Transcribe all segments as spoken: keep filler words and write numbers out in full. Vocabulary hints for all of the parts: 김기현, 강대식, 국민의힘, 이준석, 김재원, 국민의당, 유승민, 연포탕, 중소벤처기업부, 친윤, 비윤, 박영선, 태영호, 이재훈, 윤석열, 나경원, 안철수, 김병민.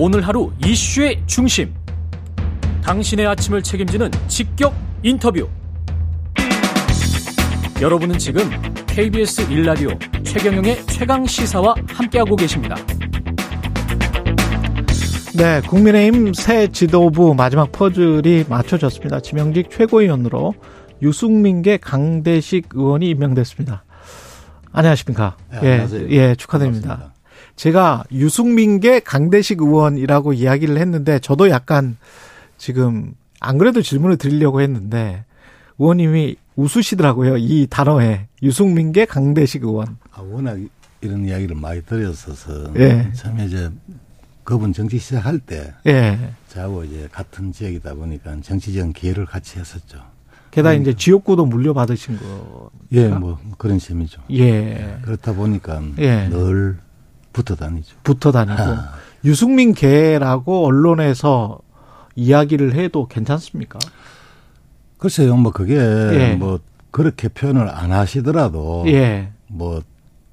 오늘 하루 이슈의 중심, 당신의 아침을 책임지는 직격 인터뷰. 여러분은 지금 케이비에스 일 라디오 최경영의 최강시사와 함께하고 계십니다. 네, 국민의힘 새 지도부 마지막 퍼즐이 맞춰졌습니다. 지명직 최고위원으로 유승민계 강대식 의원이 임명됐습니다. 안녕하십니까? 네, 예, 안녕하세요. 예, 축하드립니다. 반갑습니다. 제가 유승민계 강대식 의원이라고 이야기를 했는데 저도 약간 지금 안 그래도 질문을 드리려고 했는데 의원님이 웃으시더라고요. 이 단어에 유승민계 강대식 의원. 아, 워낙 이런 이야기를 많이 들었어서 예. 참 이제. 그분 정치 시작할 때 예. 저하고 이제 같은 지역이다 보니까 정치적인 기회를 같이 했었죠. 게다가 그러니까. 이제 지역구도 물려받으신 거. 예, 뭐 그런 셈이죠. 예. 예. 그렇다 보니까 예. 늘 붙어 다니죠. 붙어 다니고. 아. 유승민 계라고 언론에서 이야기를 해도 괜찮습니까? 글쎄요, 뭐 그게 예. 뭐 그렇게 표현을 안 하시더라도 예. 뭐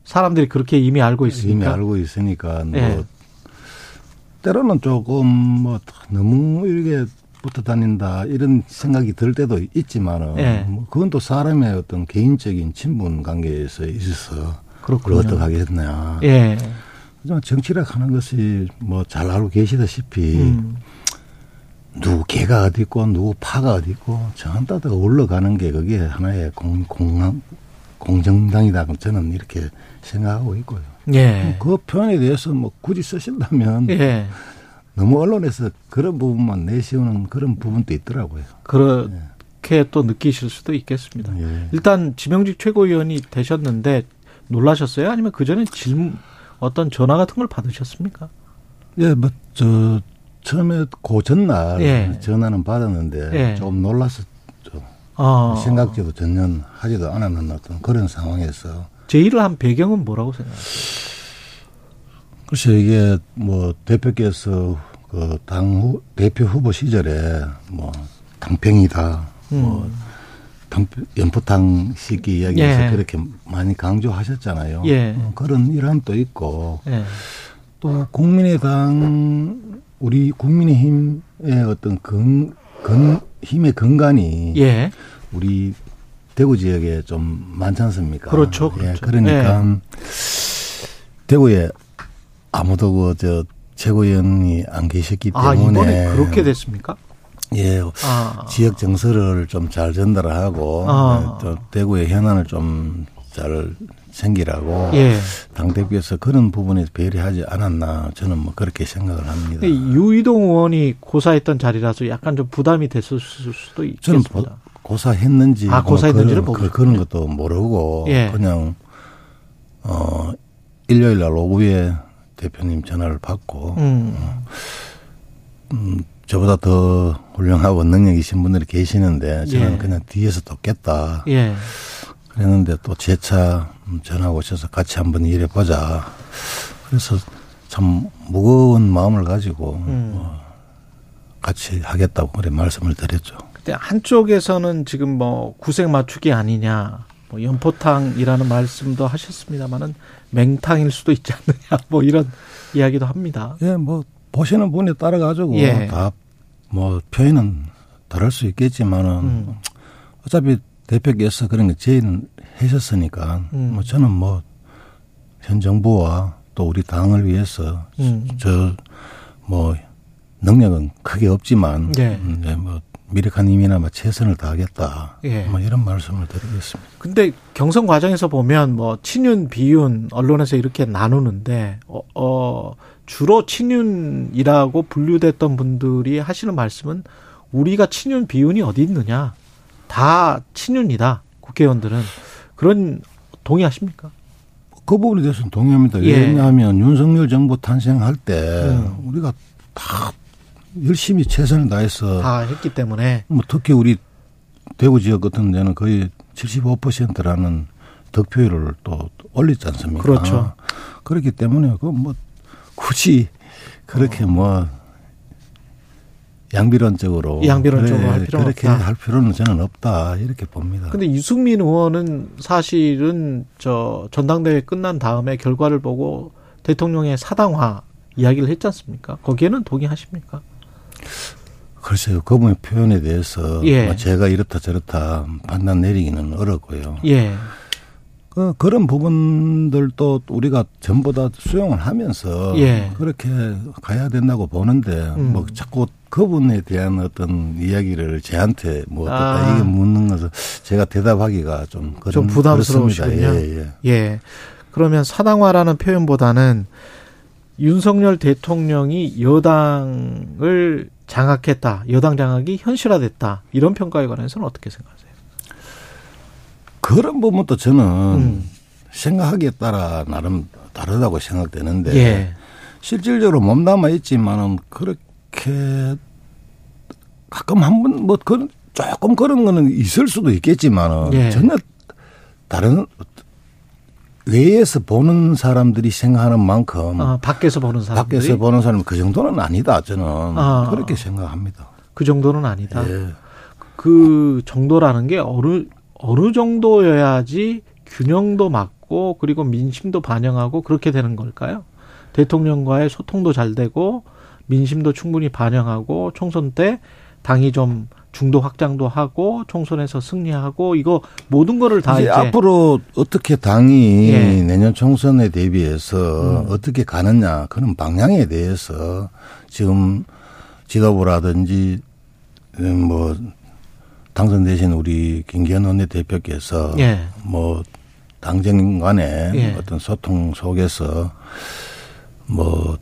사람들이 그렇게 이미 알고 있으니까. 이미 알고 있으니까 뭐. 예. 때로는 조금 뭐 너무 이렇게 붙어 다닌다 이런 생각이 들 때도 있지만은 예. 그건 또 사람의 어떤 개인적인 친분 관계에서 있어서 그걸 어떻게 하겠냐. 예. 정치력 하는 것이 뭐 잘 알고 계시다시피 음. 누구 개가 어디 있고 누구 파가 어디 있고 저한테 올라가는 게 그게 하나의 공, 공항, 공정당이다. 저는 이렇게 생각하고 있고요. 예. 그 표현에 대해서 뭐 굳이 쓰신다면 예. 너무 언론에서 그런 부분만 내세우는 그런 부분도 있더라고요. 그렇게 예. 또 느끼실 수도 있겠습니다. 예. 일단 지명직 최고위원이 되셨는데 놀라셨어요? 아니면 그전에 질문 어떤 전화 같은 걸 받으셨습니까? 예, 뭐 저 처음에 그 전날 예. 전화는 받았는데 예. 좀 놀랐었죠. 아. 생각지도 전혀 하지도 않았는 어떤 그런 상황에서. 제의를 한 배경은 뭐라고 생각하세요? 글쎄요, 이게 뭐 대표께서 그 당 대표 후보 시절에 뭐 당평이다, 음. 뭐 연포탕 시기 이야기에서 예. 그렇게 많이 강조하셨잖아요. 예. 그런 일환도 있고 예. 또 국민의당 우리 국민의힘의 어떤 근, 근 힘의 근간이 예. 우리 대구 지역에 좀 많지 않습니까? 그렇죠. 그렇죠. 예, 그러니까 네. 대구에 아무도 그 저 최고위원이 안 계셨기 아, 때문에. 아, 이번에 그렇게 됐습니까? 예. 아. 지역 정서를 좀 잘 전달하고 아. 또 대구의 현안을 좀 잘 챙기라고 예. 당대표에서 그런 부분에 배려하지 않았나 저는 뭐 그렇게 생각을 합니다. 유이동 의원이 고사했던 자리라서 약간 좀 부담이 됐을 수도 있겠습니다. 고사했는지, 아, 고사했는지를 뭐 그런, 그런 것도 모르고 예. 그냥 어 일요일 날 오후에 대표님 전화를 받고 음. 어, 음, 저보다 더 훌륭하고 능력이신 분들이 계시는데 저는 예. 그냥 뒤에서 돕겠다. 예. 그랬는데 또 재차 전화 오셔서 같이 한번 일해보자. 그래서 참 무거운 마음을 가지고 음. 어, 같이 하겠다고 그래 말씀을 드렸죠. 한쪽에서는 지금 뭐 구색 맞추기 아니냐, 뭐 연포탕이라는 말씀도 하셨습니다만은 맹탕일 수도 있지 않느냐, 뭐 이런 이야기도 합니다. 예, 뭐 보시는 분에 따라 가지고 예. 다 뭐 표현은 다를 수 있겠지만은 음. 어차피 대표께서 그런 게 제의는 하셨으니까 음. 뭐 저는 뭐 현 정부와 또 우리 당을 위해서 음. 저 뭐 능력은 크게 없지만 예. 네, 뭐. 미력한 힘이나마 최선을 다하겠다. 예. 뭐 이런 말씀을 드리겠습니다. 근데 경선 과정에서 보면 뭐 친윤, 비윤 언론에서 이렇게 나누는데 어, 어, 주로 친윤이라고 분류됐던 분들이 하시는 말씀은 우리가 친윤, 비윤이 어디 있느냐. 다 친윤이다. 국회의원들은. 그런 동의하십니까? 그 부분에 대해서는 동의합니다. 예. 왜냐하면 윤석열 정부 탄생할 때 음. 우리가 다 열심히 최선을 다해서 다 했기 때문에 뭐 특히 우리 대구 지역 같은 데는 거의 칠십오 퍼센트라는 득표율을 또 올리지 않습니까? 그렇죠. 그렇기 때문에 그 뭐 굳이 그렇게 어. 뭐 양비론적으로 양비론적으로 그래, 할 필요는 그렇게 없다. 할 필요는 저는 없다 이렇게 봅니다. 그런데 유승민 의원은 사실은 저 전당대회 끝난 다음에 결과를 보고 대통령의 사당화 이야기를 했지 않습니까? 거기에는 동의하십니까? 글쎄요. 그분의 표현에 대해서 예. 제가 이렇다 저렇다 판단 내리기는 어렵고요. 예. 그, 그런 부분들도 우리가 전부 다 수용을 하면서 예. 그렇게 가야 된다고 보는데 음. 뭐 자꾸 그분에 대한 어떤 이야기를 제한테 뭐 어떻다 아. 이게 묻는 것은 제가 대답하기가 좀 좀 부담스러우시군요. 예, 예. 예. 그러면 사당화라는 표현보다는 윤석열 대통령이 여당을 장악했다. 여당 장악이 현실화됐다. 이런 평가에 관해서는 어떻게 생각하세요? 그런 부분도 저는 음. 생각하기에 따라 나름 다르다고 생각되는데 예. 실질적으로 몸담아 있지만은 그렇게 가끔 한 번 뭐 그런 조금 그런 거는 있을 수도 있겠지만은 예. 전혀 다른 외에서 보는 사람들이 생각하는 만큼 아, 밖에서 보는 사람 밖에서 보는 사람은 그 정도는 아니다. 저는 아, 그렇게 생각합니다. 그 정도는 아니다. 예. 그 정도라는 게 어느 어느 정도여야지 균형도 맞고 그리고 민심도 반영하고 그렇게 되는 걸까요? 대통령과의 소통도 잘 되고 민심도 충분히 반영하고 총선 때 당이 좀 중도 확장도 하고 총선에서 승리하고 이거 모든 거를 다 이제, 이제 앞으로 어떻게 당이 예. 내년 총선에 대비해서 음. 어떻게 가느냐 그런 방향에 대해서 지금 지도부라든지 뭐 당선되신 우리 김기현 원내대표께서 예. 뭐 당정 간의 예. 어떤 소통 속에서 뭐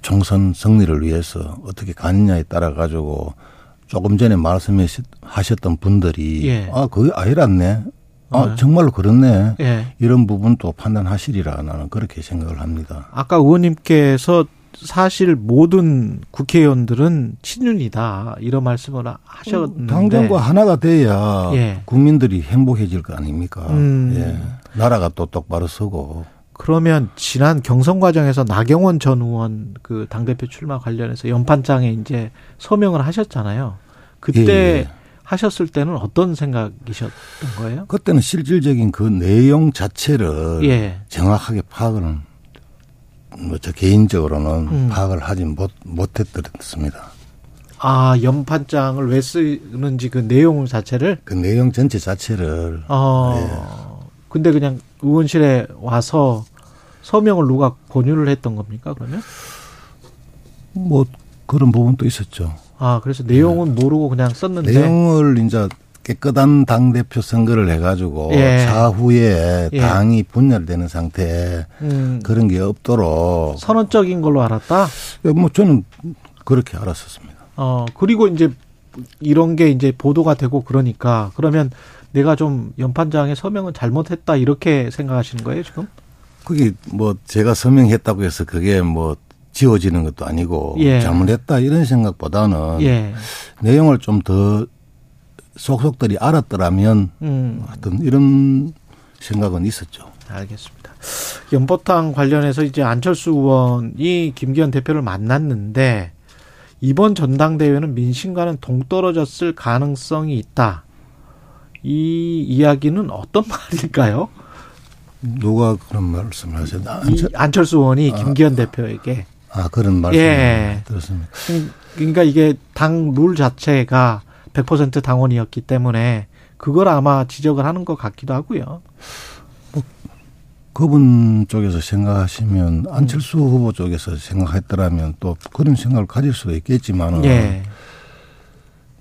총선 승리를 위해서 어떻게 가느냐에 따라 가지고 조금 전에 말씀하셨던 분들이 예. 아 그게 아니랐네. 아 네. 정말로 그렇네. 예. 이런 부분도 판단하시리라 나는 그렇게 생각을 합니다. 아까 의원님께서 사실 모든 국회의원들은 친윤이다 이런 말씀을 하셨는데. 당정과 하나가 돼야 예. 국민들이 행복해질 거 아닙니까. 음. 예. 나라가 또 똑바로 서고. 그러면 지난 경선 과정에서 나경원 전 의원 그 당대표 출마 관련해서 연판장에 이제 서명을 하셨잖아요. 그때 예. 하셨을 때는 어떤 생각이셨던 거예요? 그때는 실질적인 그 내용 자체를 예. 정확하게 파악을 뭐 저 개인적으로는 음. 파악을 하지 못 못했더랬습니다. 아, 연판장을 왜 쓰는지 그 내용 자체를? 그 내용 전체 자체를. 어. 예. 근데 그냥 의원실에 와서 서명을 누가 권유를 했던 겁니까, 그러면? 뭐, 그런 부분도 있었죠. 아, 그래서 내용은 네. 모르고 그냥 썼는데. 내용을 이제 깨끗한 당대표 선거를 해가지고 예. 사후에 예. 당이 분열되는 상태에 음. 그런 게 없도록. 선언적인 걸로 알았다? 뭐, 저는 그렇게 알았었습니다. 어, 그리고 이제 이런 게 이제 보도가 되고 그러니까 그러면 내가 좀 연판장의 서명은 잘못했다 이렇게 생각하시는 거예요 지금? 그게 뭐 제가 서명했다고 해서 그게 뭐 지워지는 것도 아니고 예. 잘못했다 이런 생각보다는 예. 내용을 좀 더 속속들이 알았더라면 음. 하여튼 이런 생각은 있었죠. 알겠습니다. 연포탕 관련해서 이제 안철수 의원이 김기현 대표를 만났는데 이번 전당대회는 민심과는 동떨어졌을 가능성이 있다. 이 이야기는 어떤 말일까요? 누가 그런 말씀을 하셨나? 안철... 안철수 의원이 김기현 아, 대표에게. 아, 그런 말씀을 예. 들었습니다. 그러니까 이게 당 룰 자체가 백 퍼센트 당원이었기 때문에 그걸 아마 지적을 하는 것 같기도 하고요. 뭐, 그분 쪽에서 생각하시면 안철수 음. 후보 쪽에서 생각했더라면 또 그런 생각을 가질 수도 있겠지만은. 예.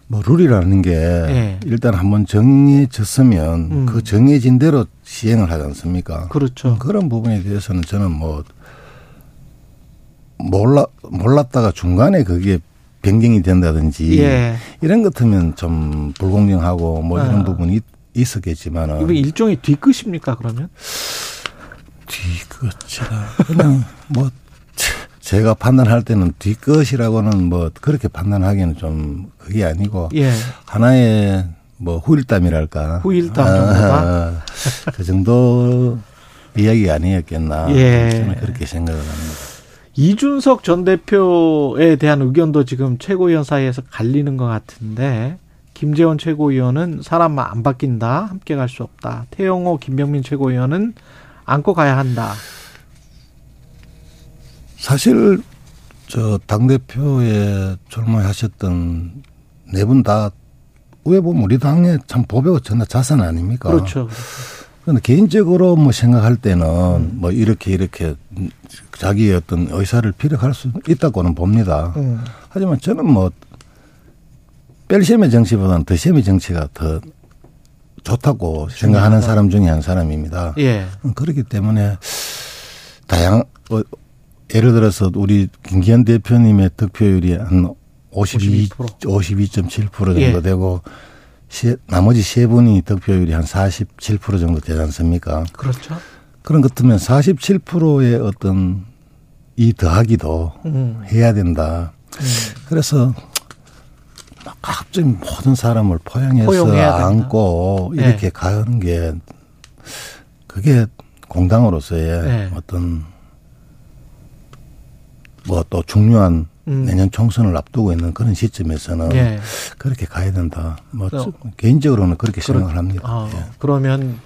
뭐 룰이라는 게 예. 일단 한번 정해졌으면 음. 그 정해진 대로 시행을 하지 않습니까? 그렇죠. 그런 부분에 대해서는 저는 뭐 몰라 몰랐다가 중간에 그게 변경이 된다든지 예. 이런 것하면 좀 불공정하고 뭐 이런 아. 부분이 있었겠지만은 이거 일종의 뒤끝입니까 그러면? 뒤끝이라 그냥 뭐. 제가 판단할 때는 뒷것이라고는 뭐 그렇게 판단하기는 좀 그게 아니고 예. 하나의 뭐 후일담이랄까. 후일담 정도다. 아, 그 정도 이야기 아니었겠나. 예. 저는 그렇게 생각을 합니다. 이준석 전 대표에 대한 의견도 지금 최고위원 사이에서 갈리는 것 같은데 김재원 최고위원은 사람만 안 바뀐다. 함께 갈 수 없다. 태영호 김병민 최고위원은 안고 가야 한다. 사실 저 당대표에 출마하셨던 네 분 다 왜 보면 우리 당에 참 보배가 전혀 자산 아닙니까? 그렇죠. 그런데 개인적으로 뭐 생각할 때는 음. 뭐 이렇게 이렇게 자기의 어떤 의사를 피력할 수 있다고는 봅니다. 음. 하지만 저는 뭐 뺄셈의 정치보다는 더셈의 정치가 더 좋다고 중요하다. 생각하는 사람 중에 한 사람입니다. 예. 그렇기 때문에 다양 어, 예를 들어서 우리 김기현 대표님의 득표율이 한 오십이, 오십이 점 칠 퍼센트 정도 예. 되고 시, 나머지 세 분이 득표율이 한 사십칠 퍼센트 정도 되지 않습니까? 그렇죠. 그런 것 같으면 사십칠 퍼센트의 어떤 이 더하기도 음. 해야 된다. 음. 그래서 막 갑자기 모든 사람을 포용해서 안고 된다. 이렇게 네. 가는 게 그게 공당으로서의 네. 어떤 뭐 또 중요한 음. 내년 총선을 앞두고 있는 그런 시점에서는 예. 그렇게 가야 된다. 뭐 개인적으로는 그렇게 그러, 생각을 합니다. 아, 예. 그러면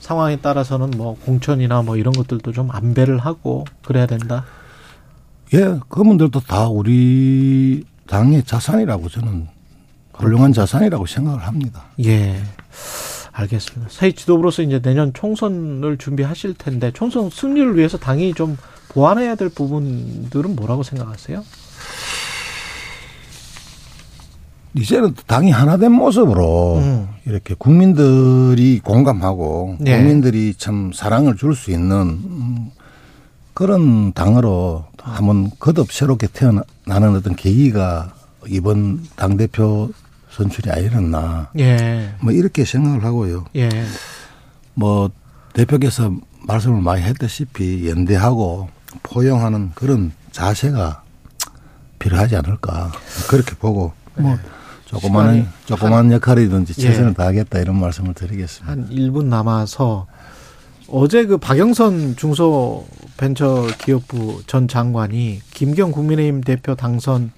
상황에 따라서는 뭐 공천이나 뭐 이런 것들도 좀 안배를 하고 그래야 된다. 예, 그분들도 다 우리 당의 자산이라고 저는 훌륭한 자산이라고 생각을 합니다. 예. 알겠습니다. 새 지도부로서 이제 내년 총선을 준비하실 텐데 총선 승리를 위해서 당이 좀 보완해야 될 부분들은 뭐라고 생각하세요? 이제는 당이 하나 된 모습으로 음. 이렇게 국민들이 공감하고 네. 국민들이 참 사랑을 줄 수 있는 그런 당으로 한번 거듭 새롭게 태어나는 어떤 계기가 이번 당대표 선출이 아니었나. 예. 뭐 이렇게 생각을 하고요. 예. 뭐 대표께서 말씀을 많이 했다시피 연대하고 포용하는 그런 자세가 필요하지 않을까 그렇게 보고 뭐 조그만 조그만 역할이든지 최선을 예. 다하겠다 이런 말씀을 드리겠습니다. 한 일 분 남아서 어제 그 박영선 중소벤처기업부 전 장관이 김기현 국민의힘 대표 당선이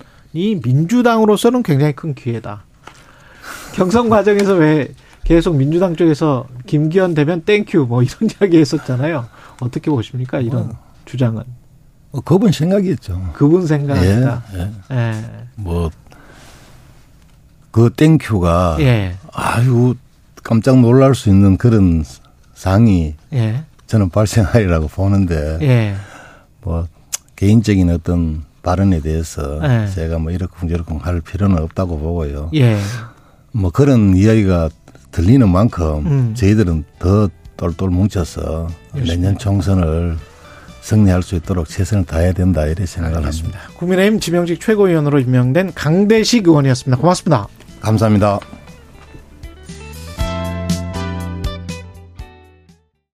민주당으로서는 굉장히 큰 기회다. 경선 과정에서 왜 계속 민주당 쪽에서 김기현 되면 땡큐 뭐 이런 이야기 했었잖아요. 어떻게 보십니까? 이런 어, 주장은. 어, 그분 생각이겠죠. 그분 생각입니다. 예, 예. 예. 뭐 그 땡큐가 예. 아유 깜짝 놀랄 수 있는 그런 상이 예. 저는 발생하리라고 보는데 예. 뭐 개인적인 어떤 발언에 대해서 예. 제가 뭐 이러쿵저러쿵 할 필요는 없다고 보고요. 예. 뭐 그런 이야기가 들리는 만큼 음. 저희들은 더 똘똘 뭉쳐서 열심히. 내년 총선을 승리할 수 있도록 최선을 다해야 된다 이렇게 생각을 알겠습니다. 합니다. 국민의힘 지명직 최고위원으로 임명된 강대식 의원이었습니다. 고맙습니다. 감사합니다.